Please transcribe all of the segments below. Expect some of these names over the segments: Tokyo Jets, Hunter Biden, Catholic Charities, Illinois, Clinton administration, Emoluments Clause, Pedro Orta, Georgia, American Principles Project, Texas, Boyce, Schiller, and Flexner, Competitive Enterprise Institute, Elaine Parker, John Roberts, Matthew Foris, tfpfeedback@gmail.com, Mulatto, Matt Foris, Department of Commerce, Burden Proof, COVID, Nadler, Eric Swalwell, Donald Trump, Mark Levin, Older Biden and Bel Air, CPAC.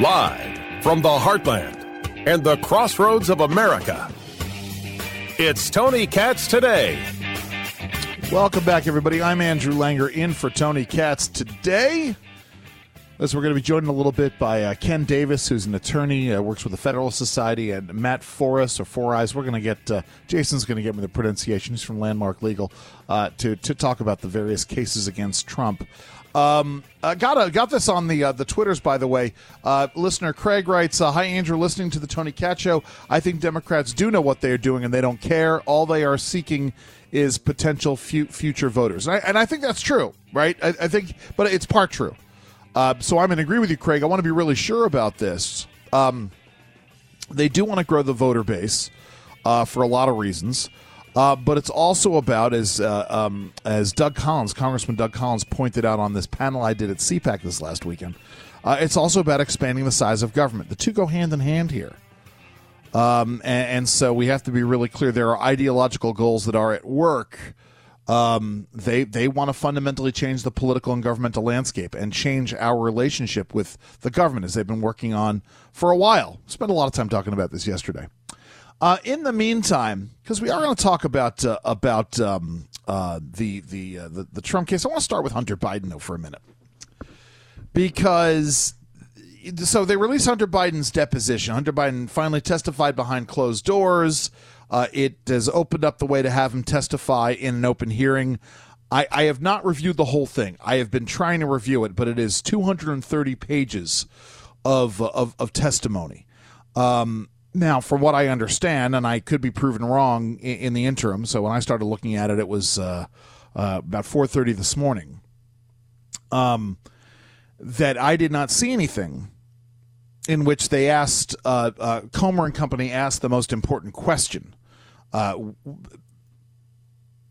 Live from the heartland and the crossroads of America, it's Tony Katz Today. Welcome back, everybody. I'm Andrew Langer in for Tony Katz Today. As we're going to be joined in a little bit by Ken Davis, who's an attorney, works with the Federalist Society, and Matt Foris, or Four Eyes. We're going to get, Jason's going to get me the pronunciation. He's from Landmark Legal, to talk about the various cases against Trump. Got this on the Twitters, by the way. Listener Craig writes, hi, Andrew, listening to the Tony Katz Show. I think Democrats do know what they're doing, and they don't care. All they are seeking is potential future voters. And I think that's true, right? I think, but it's part true. So I'm going to agree with you, Craig. I want to be really sure about this. They do want to grow the voter base for a lot of reasons. But it's also about, as Doug Collins, Congressman Doug Collins, pointed out on this panel I did at CPAC this last weekend, it's also about expanding the size of government. The two go hand in hand here. And so we have to be really clear. There are ideological goals that are at work. They want to fundamentally change the political and governmental landscape and change our relationship with the government, as they've been working on for a while. Spent a lot of time talking about this yesterday. In the meantime, because we are going to talk about the Trump case, I want to start with Hunter Biden though for a minute, because so they released Hunter Biden's deposition. Hunter Biden finally testified behind closed doors. It has opened up the way to have him testify in an open hearing. I have not reviewed the whole thing. I have been trying to review it, but it is 230 pages of testimony. Now, from what I understand, and I could be proven wrong in the interim, so when I started looking at it, it was about 4:30 this morning, that I did not see anything in which they asked, Comer and company asked the most important question.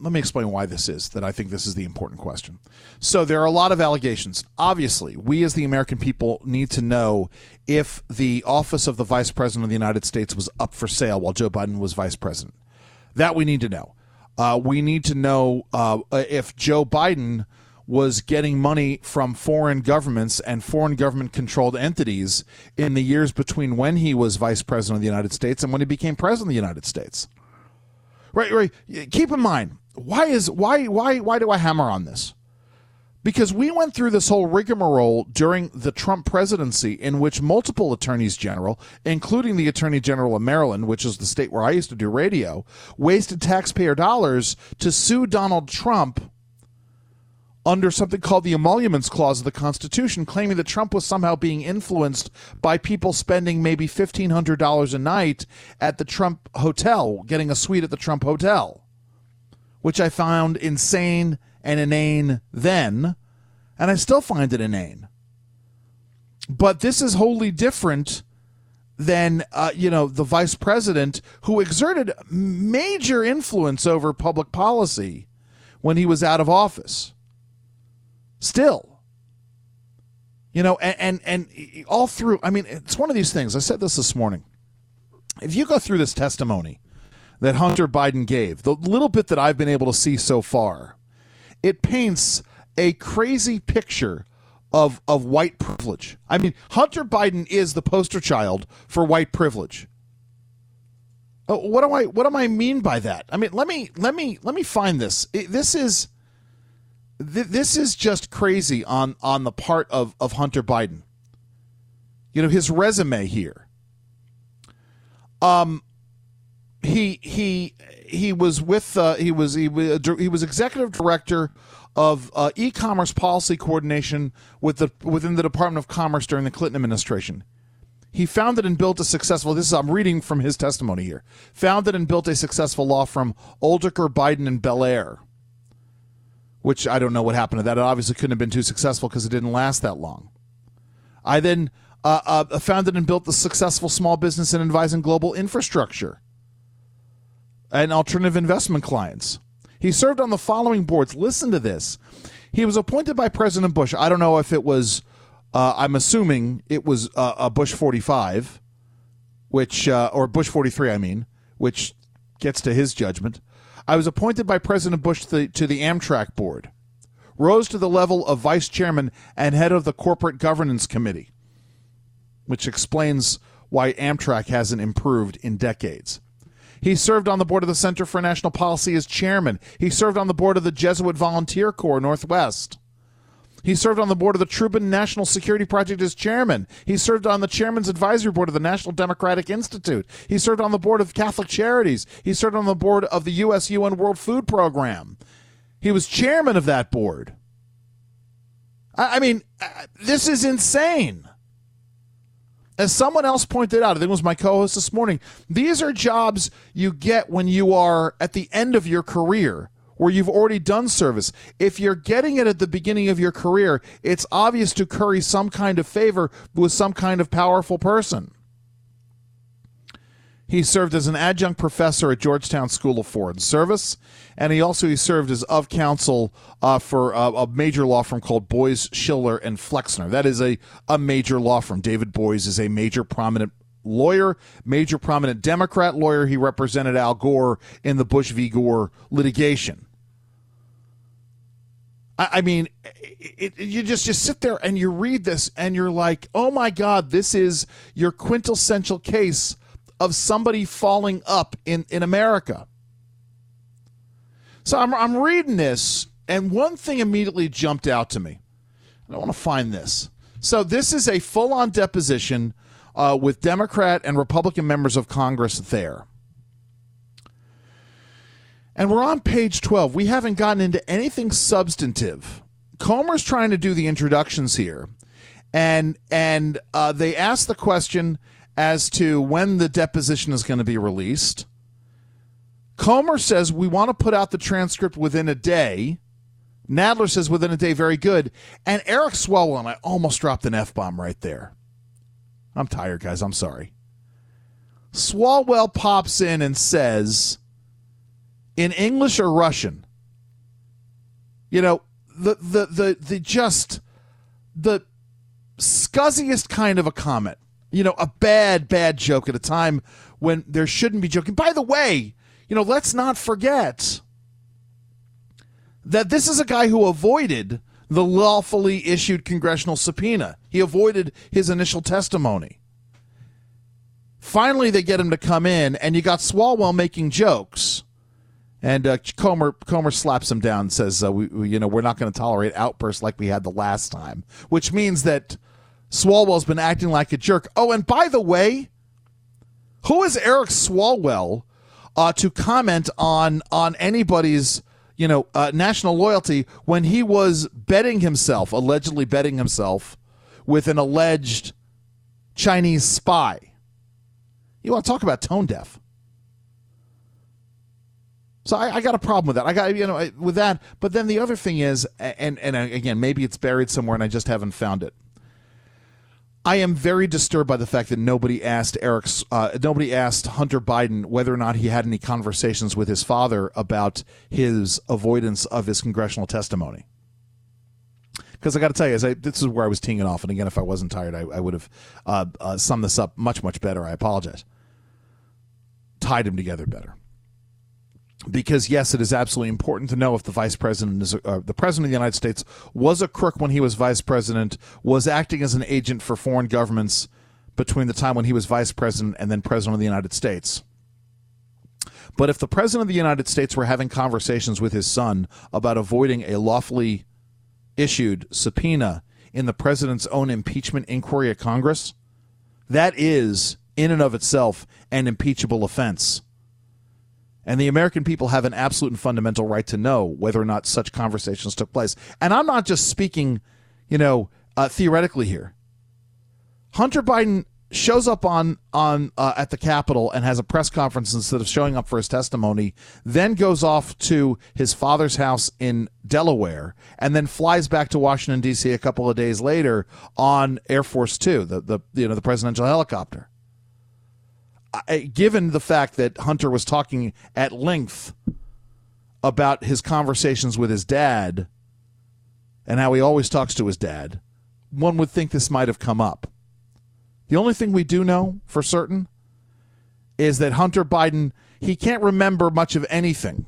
Let me explain why this is, that I think this is the important question. So there are a lot of allegations. Obviously, we as the American people need to know if the office of the vice president of the United States was up for sale while Joe Biden was vice president. That we need to know. We need to know if Joe Biden was getting money from foreign governments and foreign government-controlled entities in the years between when he was vice president of the United States and when he became president of the United States. Right. Keep in mind, why do I hammer on this? Because we went through this whole rigmarole during the Trump presidency in which multiple attorneys general, including the attorney general of Maryland, which is the state where I used to do radio, wasted taxpayer dollars to sue Donald Trump under something called the Emoluments Clause of the Constitution, claiming that Trump was somehow being influenced by people spending maybe $1,500 a night at the Trump Hotel, getting a suite at the Trump Hotel, which I found insane and inane then, and I still find it inane. But this is wholly different than, the vice president who exerted major influence over public policy when he was out of office. Still, and all through, I mean, it's one of these things. I said this morning. If you go through this testimony that Hunter Biden gave, the little bit that I've been able to see so far, it paints a crazy picture of white privilege. I mean, Hunter Biden is the poster child for white privilege. What do I mean by that? I mean, let me find this. This is just crazy on the part of Hunter Biden. His resume here. He was executive director of e-commerce policy coordination within the Department of Commerce during the Clinton administration. He founded and built a successful, I'm reading from his testimony here, founded and built a successful law firm, Older Biden and Bel Air, which I don't know what happened to that. It obviously couldn't have been too successful because it didn't last that long. I then founded and built the successful small business and advising global infrastructure and alternative investment clients. He served on the following boards. Listen to this. He was appointed by President Bush. I don't know if it was, I'm assuming it was a Bush 45, which or Bush 43, I mean, which gets to his judgment. I was appointed by President Bush to the Amtrak board, rose to the level of vice chairman and head of the corporate governance committee. which explains why Amtrak hasn't improved in decades. He served on the board of the Center for National Policy as chairman. He served on the board of the Jesuit Volunteer Corps Northwest. He served on the board of the Troubin National Security Project as chairman. He served on the chairman's advisory board of the National Democratic Institute. He served on the board of Catholic Charities. He served on the board of the USUN World Food Program. He was chairman of that board. I mean, this is insane. As someone else pointed out, I think it was my co-host this morning, these are jobs you get when you are at the end of your career, where you've already done service. If you're getting it at the beginning of your career, it's obvious to curry some kind of favor with some kind of powerful person. He served as an adjunct professor at Georgetown School of Foreign Service, and he served as of counsel for a major law firm called Boyce, Schiller, and Flexner. That is a major law firm. David Boyce is a major prominent lawyer, major prominent Democrat lawyer. He represented Al Gore in the Bush v. Gore litigation. I mean, you just sit there and you read this and you're like, oh, my God, this is your quintessential case of somebody falling up in America. So I'm reading this, and one thing immediately jumped out to me. I want to find this. So this is a full-on deposition with Democrat and Republican members of Congress there. And we're on page 12. We haven't gotten into anything substantive. Comer's trying to do the introductions here. And they asked the question as to when the deposition is going to be released. Comer says, we want to put out the transcript within a day. Nadler says, within a day, very good. And Eric Swalwell, and I almost dropped an F-bomb right there. I'm tired, guys. I'm sorry. Swalwell pops in and says, in English or Russian? You know, the scuzziest kind of a comment. You know, a bad joke at a time when there shouldn't be joking. By the way, you know, let's not forget that this is a guy who avoided the lawfully issued congressional subpoena. He avoided his initial testimony. Finally, they get him to come in, and you got Swalwell making jokes. And Comer slaps him down and says, we're not going to tolerate outbursts like we had the last time, which means that Swalwell's been acting like a jerk. Oh, and by the way, who is Eric Swalwell to comment on anybody's national loyalty when he was allegedly betting himself with an alleged Chinese spy? You want to talk about tone deaf? So I got a problem with that. With that. But then the other thing is, and again, maybe it's buried somewhere and I just haven't found it. I am very disturbed by the fact that nobody asked Hunter Biden whether or not he had any conversations with his father about his avoidance of his congressional testimony. Because I got to tell you, this is where I was teeing it off. And again, if I wasn't tired, I would have summed this up much, much better. I apologize. Tied him together better. Because, yes, it is absolutely important to know if the vice president is the president of the United States was a crook when he was vice president, was acting as an agent for foreign governments between the time when he was vice president and then president of the United States. But if the president of the United States were having conversations with his son about avoiding a lawfully issued subpoena in the president's own impeachment inquiry at Congress, that is, in and of itself, an impeachable offense. And the American people have an absolute and fundamental right to know whether or not such conversations took place. And I'm not just speaking, theoretically here. Hunter Biden shows up on at the Capitol and has a press conference instead of showing up for his testimony, then goes off to his father's house in Delaware and then flies back to Washington, D.C. a couple of days later on Air Force Two, the presidential helicopter. Given the fact that Hunter was talking at length about his conversations with his dad and how he always talks to his dad, one would think this might have come up. The only thing we do know for certain is that Hunter Biden, he can't remember much of anything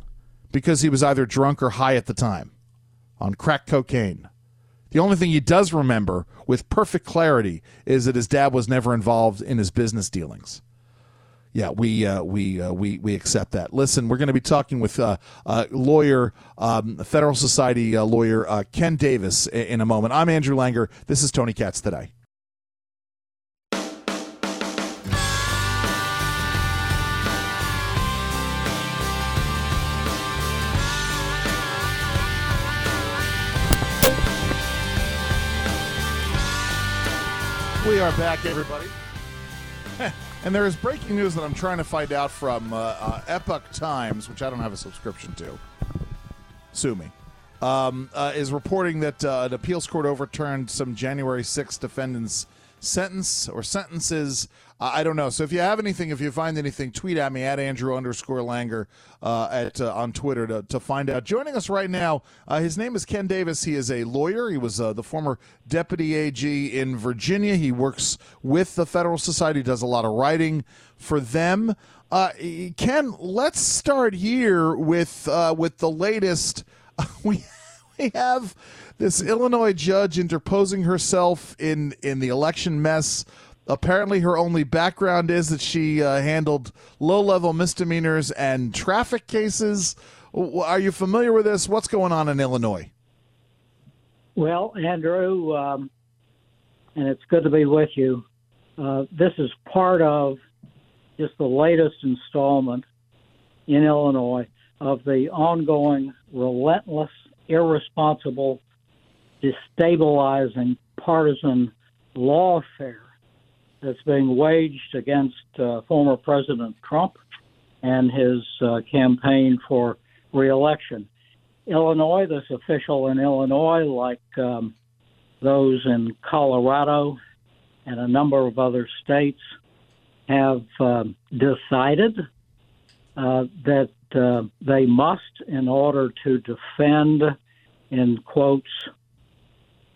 because he was either drunk or high at the time on crack cocaine. The only thing he does remember with perfect clarity is that his dad was never involved in his business dealings. Yeah, we accept that. Listen, we're going to be talking with lawyer, Federalist Society lawyer Ken Davis in a moment. I'm Andrew Langer. This is Tony Katz Today. We are back, everybody. And there is breaking news that I'm trying to find out from Epoch Times, which I don't have a subscription to. Sue me. Is reporting that an appeals court overturned some January 6th defendants' sentence or sentences. I don't know. So if you have anything, if you find anything, tweet at me at Andrew_Langer on Twitter to find out. Joining us right now, his name is Ken Davis. He is a lawyer. He was the former deputy AG in Virginia. He works with the Federalist Society, does a lot of writing for them. Ken, let's start here with the latest. We have this Illinois judge interposing herself in the election mess. Apparently, her only background is that she handled low-level misdemeanors and traffic cases. Are you familiar with this? What's going on in Illinois? Well, Andrew, and it's good to be with you. This is part of just the latest installment in Illinois of the ongoing, relentless, irresponsible, destabilizing partisan lawfare that's being waged against former President Trump and his campaign for re-election. Illinois, this official in Illinois, like those in Colorado and a number of other states, have decided that they must, in order to defend, in quotes,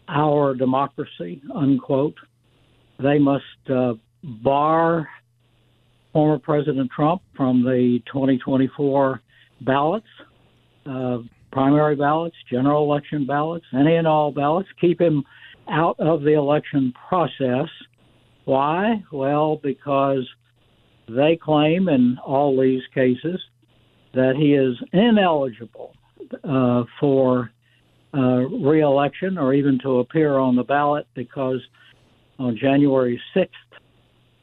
our democracy, unquote, they must bar former President Trump from the 2024 ballots, primary ballots, general election ballots, any and all ballots, keep him out of the election process. Why? Well, because they claim in all these cases that he is ineligible for re-election or even to appear on the ballot because on January 6th,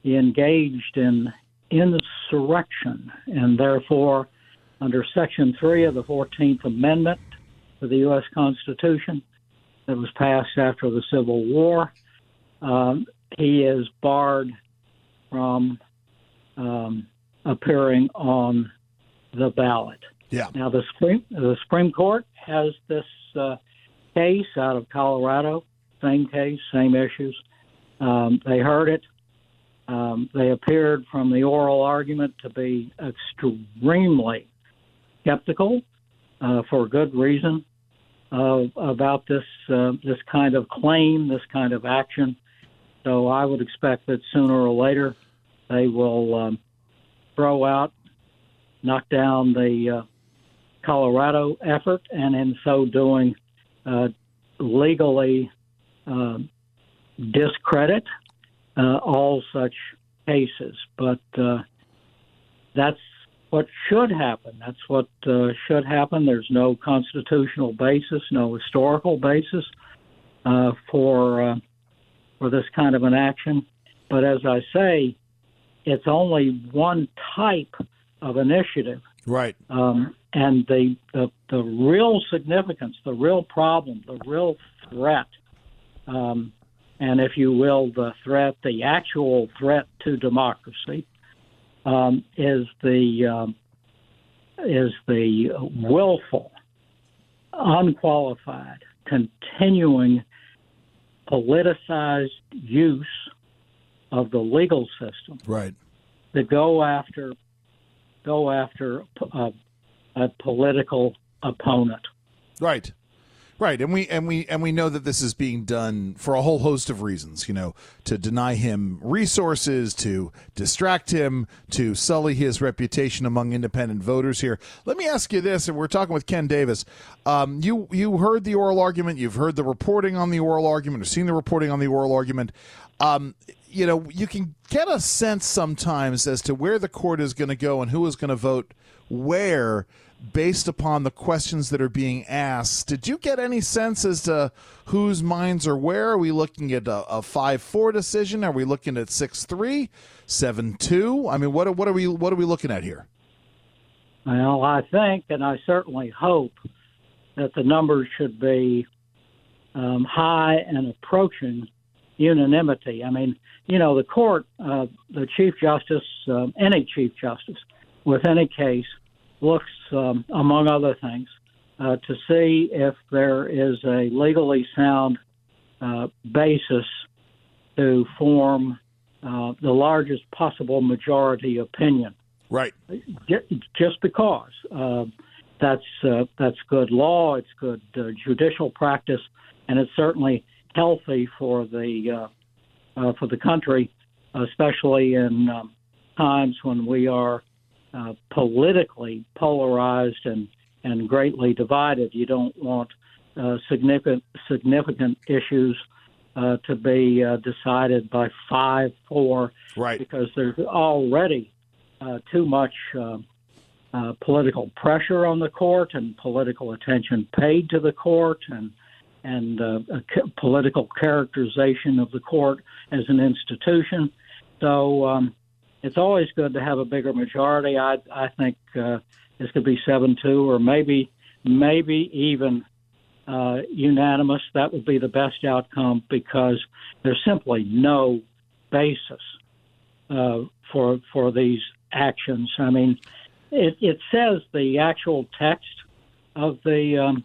he engaged in insurrection, and therefore, under Section 3 of the 14th Amendment to the U.S. Constitution that was passed after the Civil War, he is barred from appearing on the ballot. Yeah. Now, the Supreme Court has this case out of Colorado, same case, same issues. They heard it. They appeared from the oral argument to be extremely skeptical, for good reason, about this kind of claim, this kind of action. So I would expect that sooner or later they will knock down the Colorado effort, and in so doing, legally discredit all such cases. But that's what should happen. That's what should happen. There's no constitutional basis, no historical basis for this kind of an action. But as I say, it's only one type of initiative. Right. And the real significance, the real problem, the real threat, and if you will, the threat, the actual threat to democracy, is the willful, unqualified, continuing politicized use of the legal system, right, to go after a political opponent. Right. Right, and we know that this is being done for a whole host of reasons, you know, to deny him resources, to distract him, to sully his reputation among independent voters here. Let me ask you this, and we're talking with Ken Davis. You heard the oral argument, you've heard the reporting on the oral argument, or seen the reporting on the oral argument. You know, you can get a sense sometimes as to where the court is going to go and who is going to vote where, based upon the questions that are being asked. Did you get any sense as to whose minds are where? Are we looking at a 5-4 decision? Are we looking at 6-3, 7-2? I mean, what are we looking at here? Well, I think, and I certainly hope, that the numbers should be high and approaching unanimity. I mean, you know, the court, the Chief Justice, any Chief Justice with any case, looks, among other things, to see if there is a legally sound basis to form the largest possible majority opinion. Right. Just because that's good law, it's good judicial practice, and it's certainly healthy for the country, especially in times when we are politically polarized and greatly divided. You don't want significant issues to be decided by 5-4, right? Because there's already too much political pressure on the court and political attention paid to the court and political characterization of the court as an institution. So it's always good to have a bigger majority. I think this could be 7-2 or maybe even unanimous. That would be the best outcome because there's simply no basis for these actions. I mean, it says the actual text of the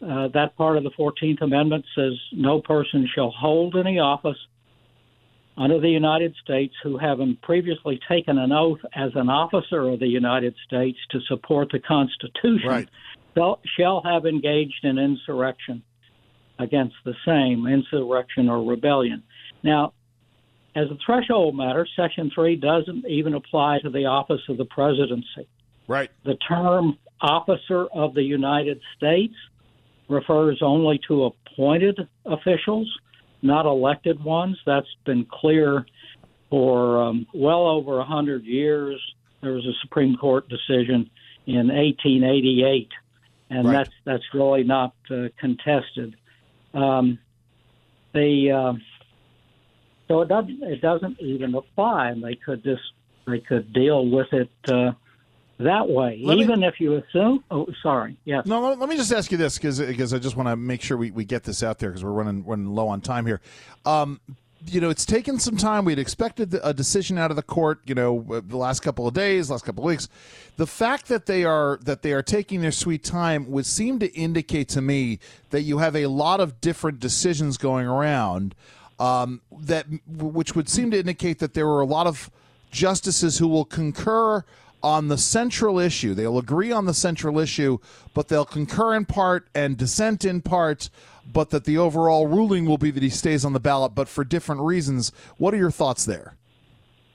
that part of the 14th Amendment says no person shall hold any office under the United States who having previously taken an oath as an officer of the United States to support the Constitution, right, shall have engaged in insurrection against the same, insurrection or rebellion. Now, as a threshold matter, Section 3 doesn't even apply to the office of the presidency. Right. The term officer of the United States refers only to appointed officials, not elected ones. That's been clear for well over 100 years. There was a Supreme Court decision in 1888, and right, that's really not contested. So it doesn't even apply, and they could deal with it that way. If you assume, let me just ask you this, because I just want to make sure we get this out there, because we're running low on time here. You know, it's taken some time. We'd expected a decision out of the court, you know, the last couple of days, last couple of weeks. The fact that they are taking their sweet time would seem to indicate to me that you have a lot of different decisions going around, which would seem to indicate that there were a lot of justices who will concur on the central issue. They'll agree on the central issue, but they'll concur in part and dissent in part, but that the overall ruling will be that he stays on the ballot, but for different reasons. What are your thoughts there?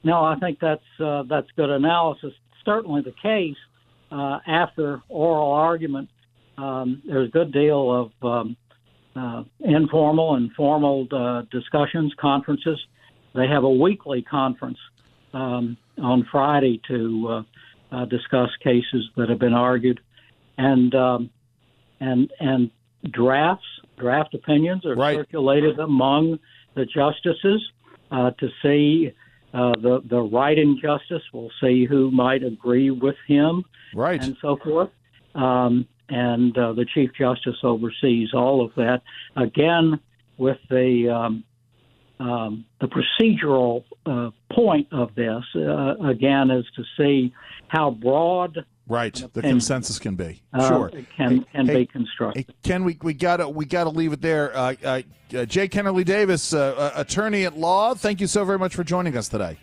No, I think that's good analysis. Certainly the case after oral argument, there's a good deal of informal and formal discussions, conferences. They have a weekly conference on Friday to discuss cases that have been argued, and draft opinions are right, circulated among the justices to see the righting justice will see who might agree with him, right, and so forth. And the Chief Justice oversees all of that. Again, with the procedural point of this, again, is to see how broad, right, the consensus can be. Sure, can be constructed. Ken, we gotta leave it there. J. Kennerly Davis, attorney at law, thank you so very much for joining us today.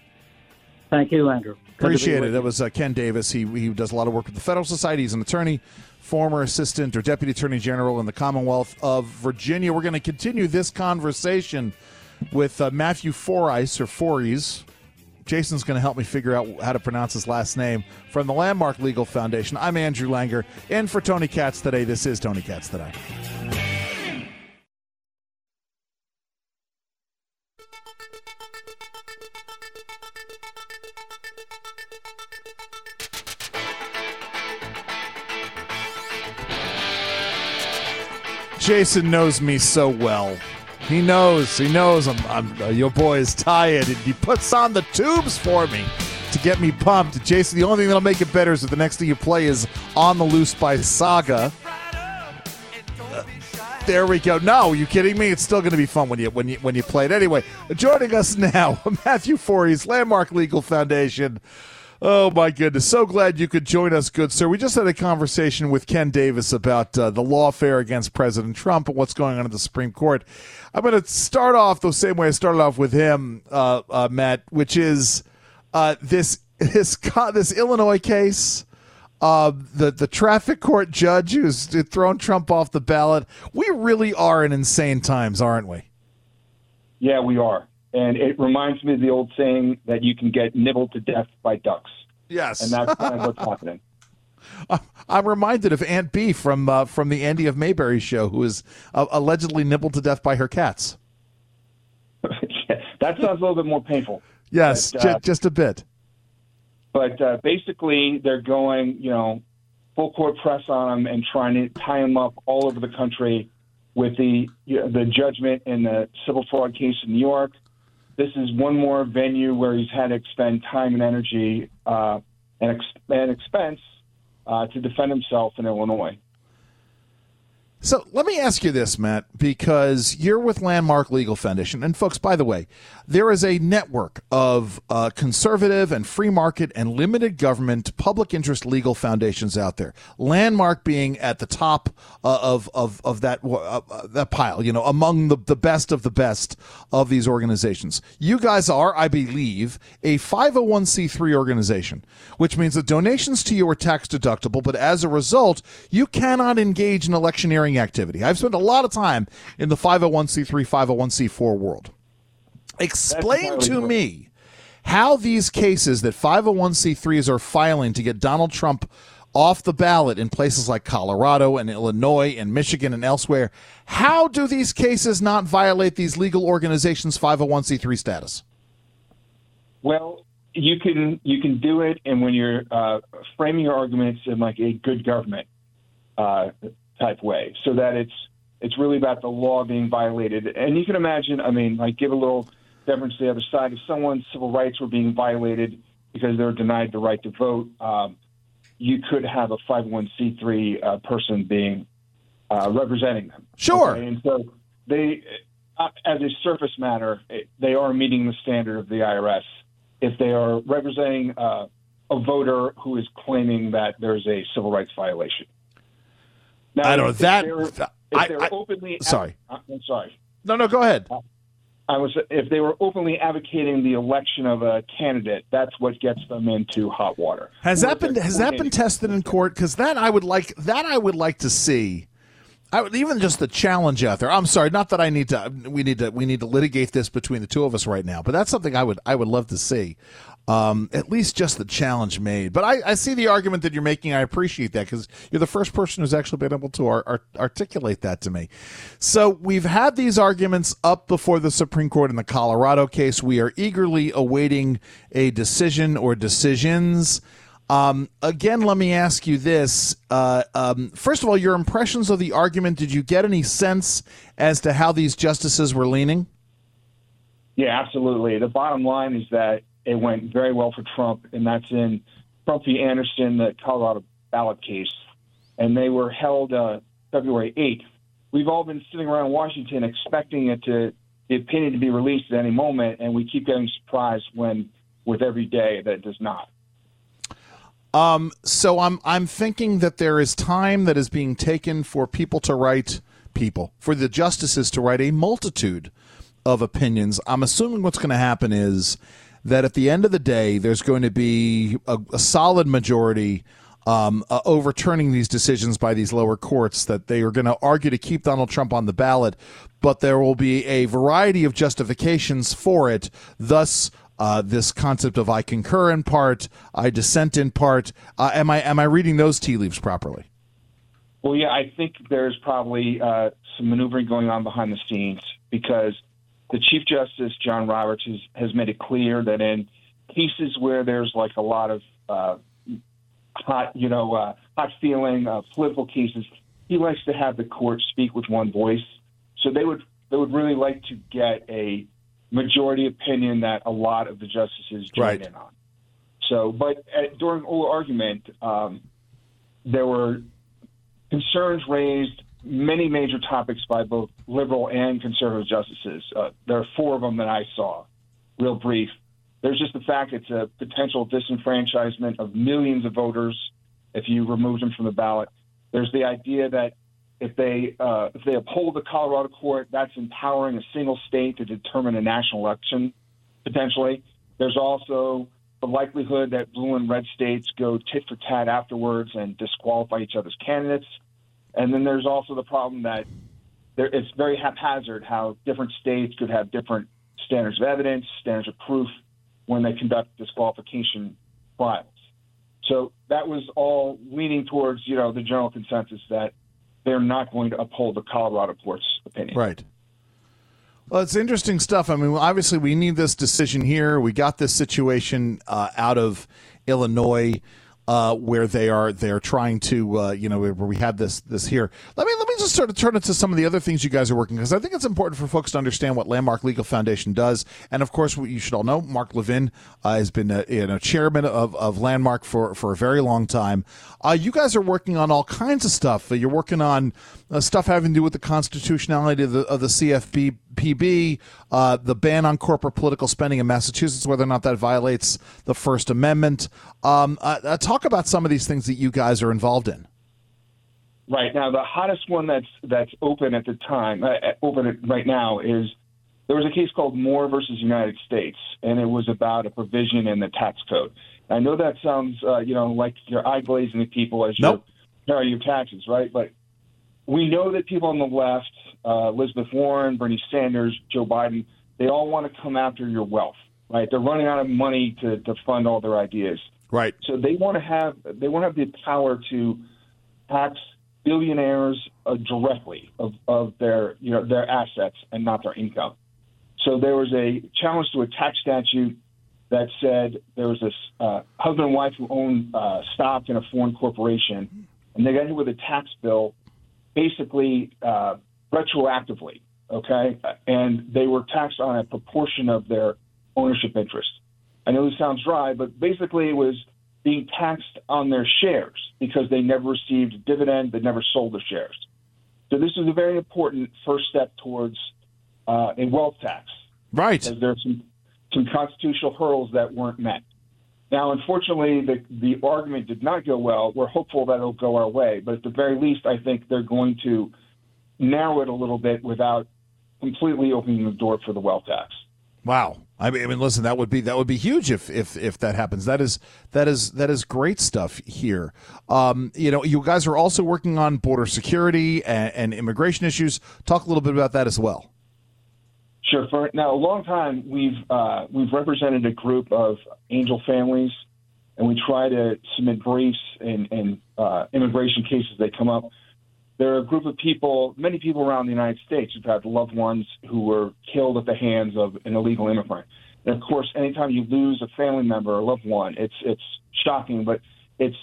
Thank you, Andrew. Appreciate it. That was Ken Davis. He does a lot of work with the Federalist Society. He's an attorney, former assistant or deputy attorney general in the Commonwealth of Virginia. We're going to continue this conversation with Matthew Foris, or Foris. Jason's going to help me figure out how to pronounce his last name, from the Landmark Legal Foundation. I'm Andrew Langer, and for Tony Katz Today, this is Tony Katz Today. Jason knows me so well. He knows I'm your boy is tired, and he puts on the tubes for me to get me pumped. Jason, the only thing that'll make it better is if the next thing you play is On the Loose by Saga. There we go. No, you kidding me? It's still going to be fun when you play it. Anyway, joining us now, Matthew Foris, Landmark Legal Foundation. Oh, my goodness. So glad you could join us, good sir. We just had a conversation with Ken Davis about the lawfare against President Trump and what's going on at the Supreme Court. I'm going to start off the same way I started off with him, Matt, which is this Illinois case, the traffic court judge who's thrown Trump off the ballot. We really are in insane times, aren't we? Yeah, we are. And it reminds me of the old saying that you can get nibbled to death by ducks. Yes. And that's kind of what's happening. I'm reminded of Aunt B from the Andy of Mayberry show, who is allegedly nibbled to death by her cats. That sounds a little bit more painful. Yes, but, just a bit. But basically, they're going, full court press on them and trying to tie them up all over the country with the judgment in the civil fraud case in New York. This is one more venue where he's had to expend time and energy and expense to defend himself in Illinois. So let me ask you this, Matt, because you're with Landmark Legal Foundation. And folks, by the way, there is a network of conservative and free market and limited government public interest legal foundations out there. Landmark being at the top of that pile, among the best of the best of these organizations. You guys are, I believe, a 501c3 organization, which means that donations to you are tax deductible. But as a result, you cannot engage in electioneering activity. I've spent a lot of time in the 501c3, 501c4 world. Explain to me how these cases that 501c3s are filing to get Donald Trump off the ballot in places like Colorado and Illinois and Michigan and elsewhere, how do these cases not violate these legal organizations' 501c3 status? Well, you can do it, and when you're framing your arguments in like a good government type way, so that it's really about the law being violated. And you can imagine, give a little deference to the other side. If someone's civil rights were being violated because they were denied the right to vote, you could have a 501c3 person being representing them. Sure. Okay? And so they, as a surface matter, they are meeting the standard of the IRS if they are representing a voter who is claiming that there's a civil rights violation. Now, I don't know that. I'm sorry. No, go ahead. If they were openly advocating the election of a candidate, that's what gets them into hot water. Has that been tested in court? Because I would like to see. Even just the challenge out there. I'm sorry, not that I need to. We need to litigate this between the two of us right now. But that's something I would love to see. At least just the challenge made. But I see the argument that you're making. I appreciate that, because you're the first person who's actually been able to articulate that to me. So we've had these arguments up before the Supreme Court in the Colorado case. We are eagerly awaiting a decision or decisions. Again, let me ask you this. First of all, your impressions of the argument, did you get any sense as to how these justices were leaning? Yeah, absolutely. The bottom line is that it went very well for Trump, and that's in Trump v. Anderson, the Colorado ballot case, and they were held February 8th. We've all been sitting around Washington expecting the opinion to be released at any moment, and we keep getting surprised when, with every day, that it does not. So I'm thinking that there is time that is being taken for for the justices to write a multitude of opinions. I'm assuming what's going to happen is that at the end of the day, there's going to be a solid majority overturning these decisions by these lower courts, that they are going to argue to keep Donald Trump on the ballot, but there will be a variety of justifications for it. Thus, this concept of I concur in part, I dissent in part. Am I reading those tea leaves properly? Well, yeah, I think there's probably some maneuvering going on behind the scenes, because the Chief Justice, John Roberts, has made it clear that in cases where there's like a lot of hot feeling, political cases, he likes to have the court speak with one voice. So they would really like to get a majority opinion that a lot of the justices joined in on. So, but during oral argument, there were concerns raised, many major topics by both liberal and conservative justices. There are four of them that I saw, real brief. There's just the fact it's a potential disenfranchisement of millions of voters if you remove them from the ballot. There's the idea that if they uphold the Colorado court, that's empowering a single state to determine a national election, potentially. There's also the likelihood that blue and red states go tit for tat afterwards and disqualify each other's candidates. And then there's also the problem that it's very haphazard how different states could have different standards of evidence, standards of proof, when they conduct disqualification trials. So that was all leaning towards, the general consensus that they're not going to uphold the Colorado court's opinion. Right. Well, it's interesting stuff. I mean, obviously we need this decision here. We got this situation out of Illinois where they're trying to, where we had this here. Let me just sort of turn it to some of the other things you guys are working, because I think it's important for folks to understand what Landmark Legal Foundation does. And of course, you should all know, Mark Levin has been chairman of Landmark for a very long time. You guys are working on all kinds of stuff. You're working on stuff having to do with the constitutionality of the CFPB, the ban on corporate political spending in Massachusetts, whether or not that violates the First Amendment. Talk about some of these things that you guys are involved in. Right now, the hottest one that's open at the time, open right now, is there was a case called Moore versus United States, and it was about a provision in the tax code. I know that sounds, like your eye glazing at people as you carry your taxes, right? But we know that people on the left, Elizabeth Warren, Bernie Sanders, Joe Biden, they all want to come after your wealth, right? They're running out of money to fund all their ideas, right? So they want to have the power to tax billionaires directly of their their assets and not their income. So there was a challenge to a tax statute that said there was this husband and wife who owned stock in a foreign corporation, and they got hit with a tax bill, basically retroactively, okay? And they were taxed on a proportion of their ownership interest. I know this sounds dry, but basically it was being taxed on their shares because they never received a dividend, they never sold their shares. So this is a very important first step towards a wealth tax. Right. Because there are some constitutional hurdles that weren't met. Now, unfortunately, the argument did not go well. We're hopeful that it'll go our way, but at the very least, I think they're going to narrow it a little bit without completely opening the door for the wealth tax. Wow. I mean, listen, that would be huge if that happens. That is great stuff here. You guys are also working on border security and immigration issues. Talk a little bit about that as well. Sure. For now, a long time we've represented a group of angel families, and we try to submit briefs in immigration cases that come up. There are a group of people, many people around the United States, who've had loved ones who were killed at the hands of an illegal immigrant. And of course, anytime you lose a family member or a loved one, it's shocking, but it's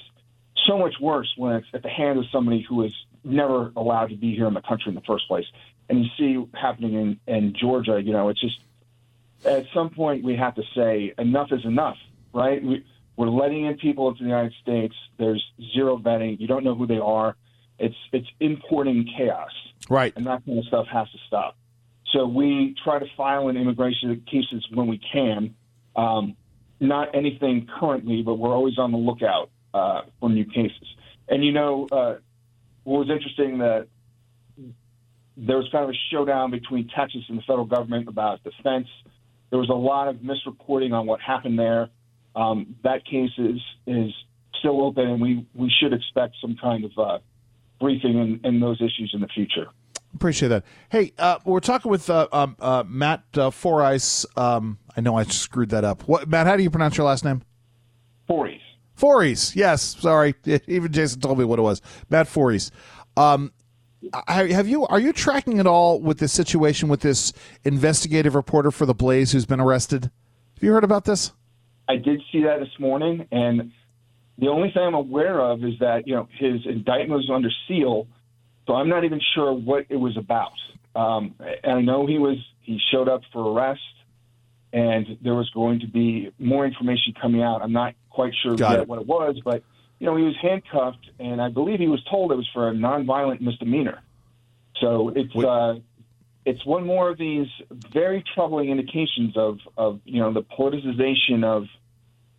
so much worse when it's at the hands of somebody who is never allowed to be here in the country in the first place. And you see happening in Georgia, it's just at some point we have to say enough is enough, right? We're letting in people into the United States. There's zero vetting. You don't know who they are. It's importing chaos. Right. And that kind of stuff has to stop. So we try to file in immigration cases when we can. Not anything currently, but we're always on the lookout for new cases. And, what was interesting that there was kind of a showdown between Texas and the federal government about defense. There was a lot of misreporting on what happened there. That case is still open, and we should expect some kind of briefing in those issues in the future. Appreciate that. Hey, we're talking with Matt Foris. I know I screwed that up. What, Matt, how do you pronounce your last name? Foris. Foris, yes. Sorry. Even Jason told me what it was. Matt Foris. Are you tracking at all with this situation with this investigative reporter for The Blaze who's been arrested? Have you heard about this? I did see that this morning, and the only thing I'm aware of is that, you know, his indictment was under seal, so I'm not even sure what it was about. And I know he showed up for arrest, and there was going to be more information coming out. I'm not quite sure yet what it was, but you know, he was handcuffed, and I believe he was told it was for a nonviolent misdemeanor. So it's one more of these very troubling indications of you know, the politicization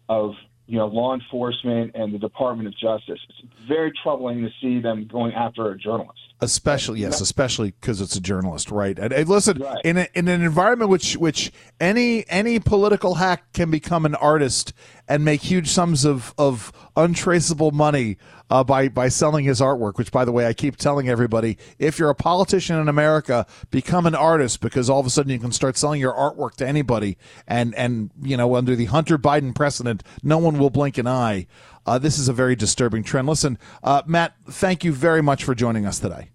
of you know, law enforcement and the Department of Justice. It's very troubling to see them going after a journalist. Especially because it's a journalist, right? And listen, right. In an environment which any political hack can become an artist and make huge sums of untraceable money by selling his artwork, which, by the way, I keep telling everybody, if you're a politician in America, become an artist, because all of a sudden you can start selling your artwork to anybody. And you know, under the Hunter Biden precedent, no one will blink an eye. This is a very disturbing trend. Listen, Matt, thank you very much for joining us today.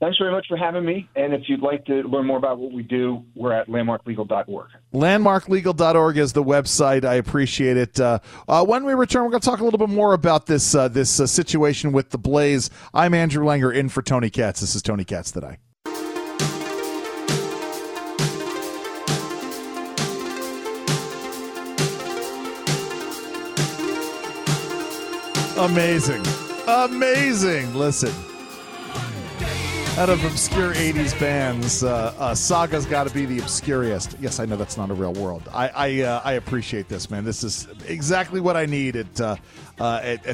Thanks very much for having me. And if you'd like to learn more about what we do, we're at landmarklegal.org. Landmarklegal.org is the website. I appreciate it. When we return, we're going to talk a little bit more about this this situation with The Blaze. I'm Andrew Langer, in for Tony Katz. This is Tony Katz Today. Amazing. Listen, out of obscure 80s bands, Saga's got to be the obscurest. Yes, I know that's not a real world. I appreciate this, man. This is exactly what I need at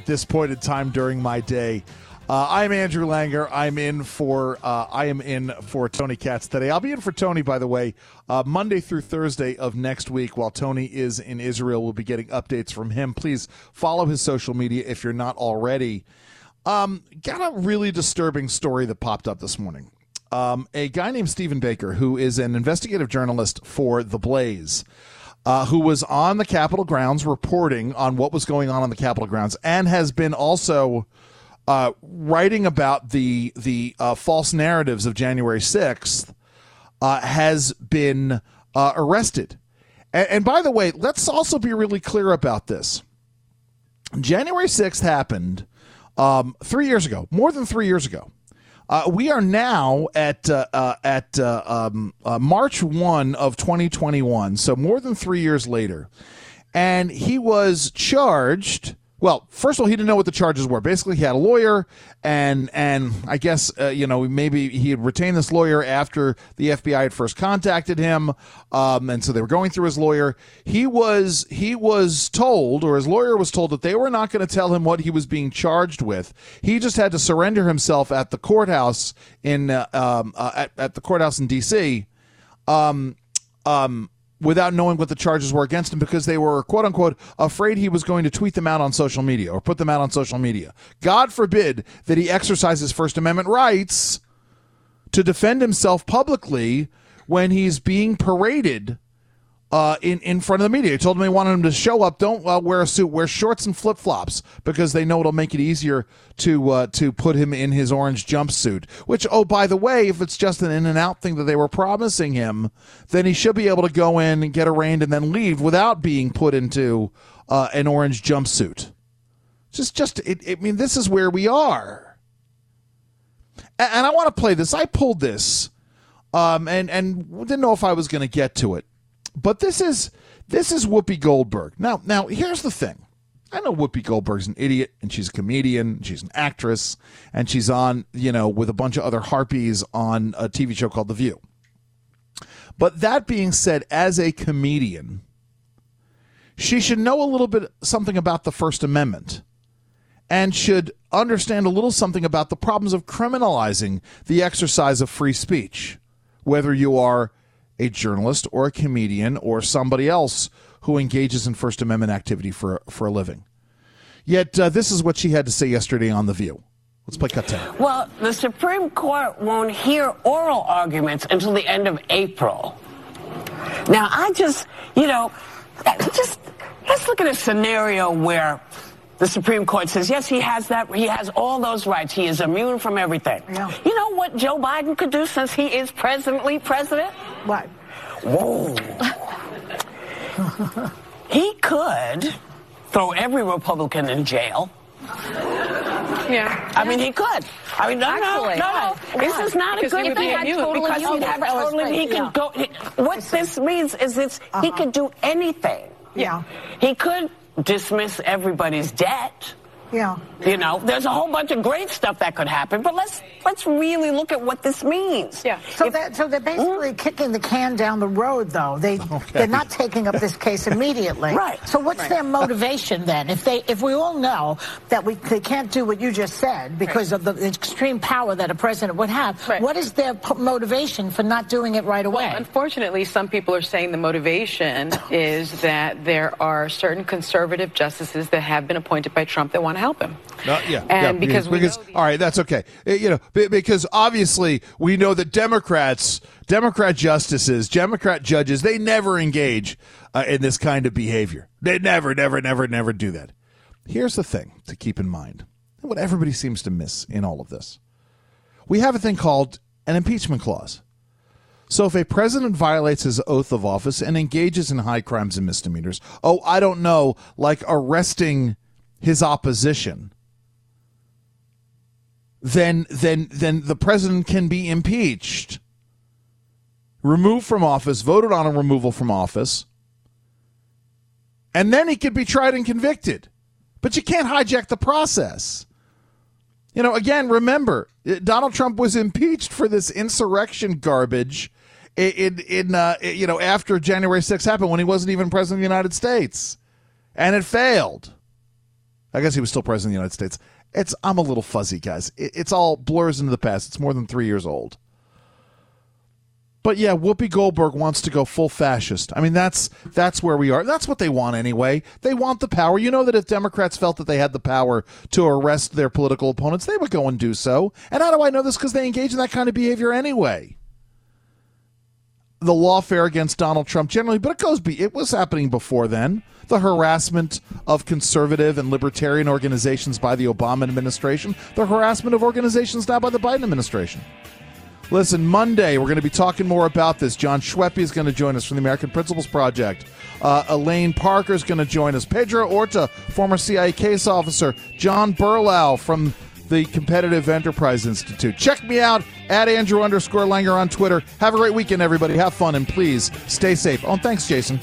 this point in time during my day. I'm Andrew Langer. I am in for Tony Katz Today. I'll be in for Tony, by the way, Monday through Thursday of next week while Tony is in Israel. We'll be getting updates from him. Please follow his social media if you're not already. Got a really disturbing story that popped up this morning. A guy named Stephen Baker, who is an investigative journalist for The Blaze, who was on the Capitol grounds reporting on what was going on the Capitol grounds, and has been also writing about the false narratives of January 6th, has been arrested. And by the way, let's also be really clear about this. January 6th happened 3 years ago, more than 3 years ago. We are now at March 1 of 2021, so more than 3 years later. And he was charged. Well, first of all, he didn't know what the charges were. Basically, he had a lawyer, and I guess, you know, maybe he had retained this lawyer after the FBI had first contacted him, and so they were going through his lawyer. He was told, or his lawyer was told, that they were not going to tell him what he was being charged with. He just had to surrender himself at the courthouse in D.C., without knowing what the charges were against him, because they were, quote unquote, afraid he was going to tweet them out on social media or put them out on social media. God forbid that he exercise his First Amendment rights to defend himself publicly when he's being paraded in front of the media. He told them they wanted him to show up, don't wear a suit, wear shorts and flip-flops, because they know it'll make it easier to put him in his orange jumpsuit, which, oh, by the way, if it's just an in-and-out thing that they were promising him, then he should be able to go in and get arraigned and then leave without being put into an orange jumpsuit. I mean, this is where we are. And I want to play this. I pulled this and didn't know if I was going to get to it. But this is Whoopi Goldberg. Now here's the thing. I know Whoopi Goldberg's an idiot, and she's a comedian, and she's an actress, and she's on, you know, with a bunch of other harpies on a TV show called The View. But that being said, as a comedian, she should know a little bit something about the First Amendment, and should understand a little something about the problems of criminalizing the exercise of free speech, whether you are a journalist or a comedian or somebody else who engages in First Amendment activity for a living. Yet this is what she had to say yesterday on The View. Let's play cut 10. Well, the Supreme Court won't hear oral arguments until the end of April. Now, I just, you know, let's look at a scenario where the Supreme Court says, yes, he has that. He has all those rights. He is immune from everything. Yeah. You know what Joe Biden could do since he is presently president? What? Whoa. He could throw every Republican in jail. Yeah. I mean, he could. I mean, no. This is not a good thing because he'd have totally, he could go. What this means is it's he could do anything. Yeah. He could dismiss everybody's debt. Yeah. You know, there's a whole bunch of great stuff that could happen, but let's really look at what this means. Yeah. So they're basically kicking the can down the road, though. They're not taking up this case immediately. Right. So what's their motivation then? If we all know that they can't do what you just said because of the extreme power that a president would have, what is their motivation for not doing it right away? Well, unfortunately, some people are saying the motivation is that there are certain conservative justices that have been appointed by Trump that want to help him. Because obviously we know that Democrat judges, they never engage in this kind of behavior. They never do that. Here's the thing to keep in mind, what everybody seems to miss in all of this. We have a thing called an impeachment clause. So if a president violates his oath of office and engages in high crimes and misdemeanors, like arresting his opposition, then the president can be impeached, removed from office, voted on a removal from office, and then he could be tried and convicted. But you can't hijack the process. You know, again, remember, Donald Trump was impeached for this insurrection garbage in after January 6th happened when he wasn't even president of the United States, and it failed. I guess he was still president of the United States. I'm a little fuzzy, guys. It's all blurs into the past. It's more than 3 years old. But yeah, Whoopi Goldberg wants to go full fascist. I mean, that's where we are. That's what they want anyway. They want the power. You know that if Democrats felt that they had the power to arrest their political opponents, they would go and do so. And how do I know this? Because they engage in that kind of behavior anyway. The lawfare against Donald Trump generally, but it was happening before then. The harassment of conservative and libertarian organizations by the Obama administration, the harassment of organizations now by the Biden administration. Listen, Monday, we're going to be talking more about this. John Schweppe is going to join us from the American Principles Project. Elaine Parker is going to join us. Pedro Orta, former CIA case officer. John Burlau from the Competitive Enterprise Institute. Check me out at Andrew_Langer on Twitter. Have a great weekend, everybody. Have fun, and please stay safe. Oh, thanks, Jason.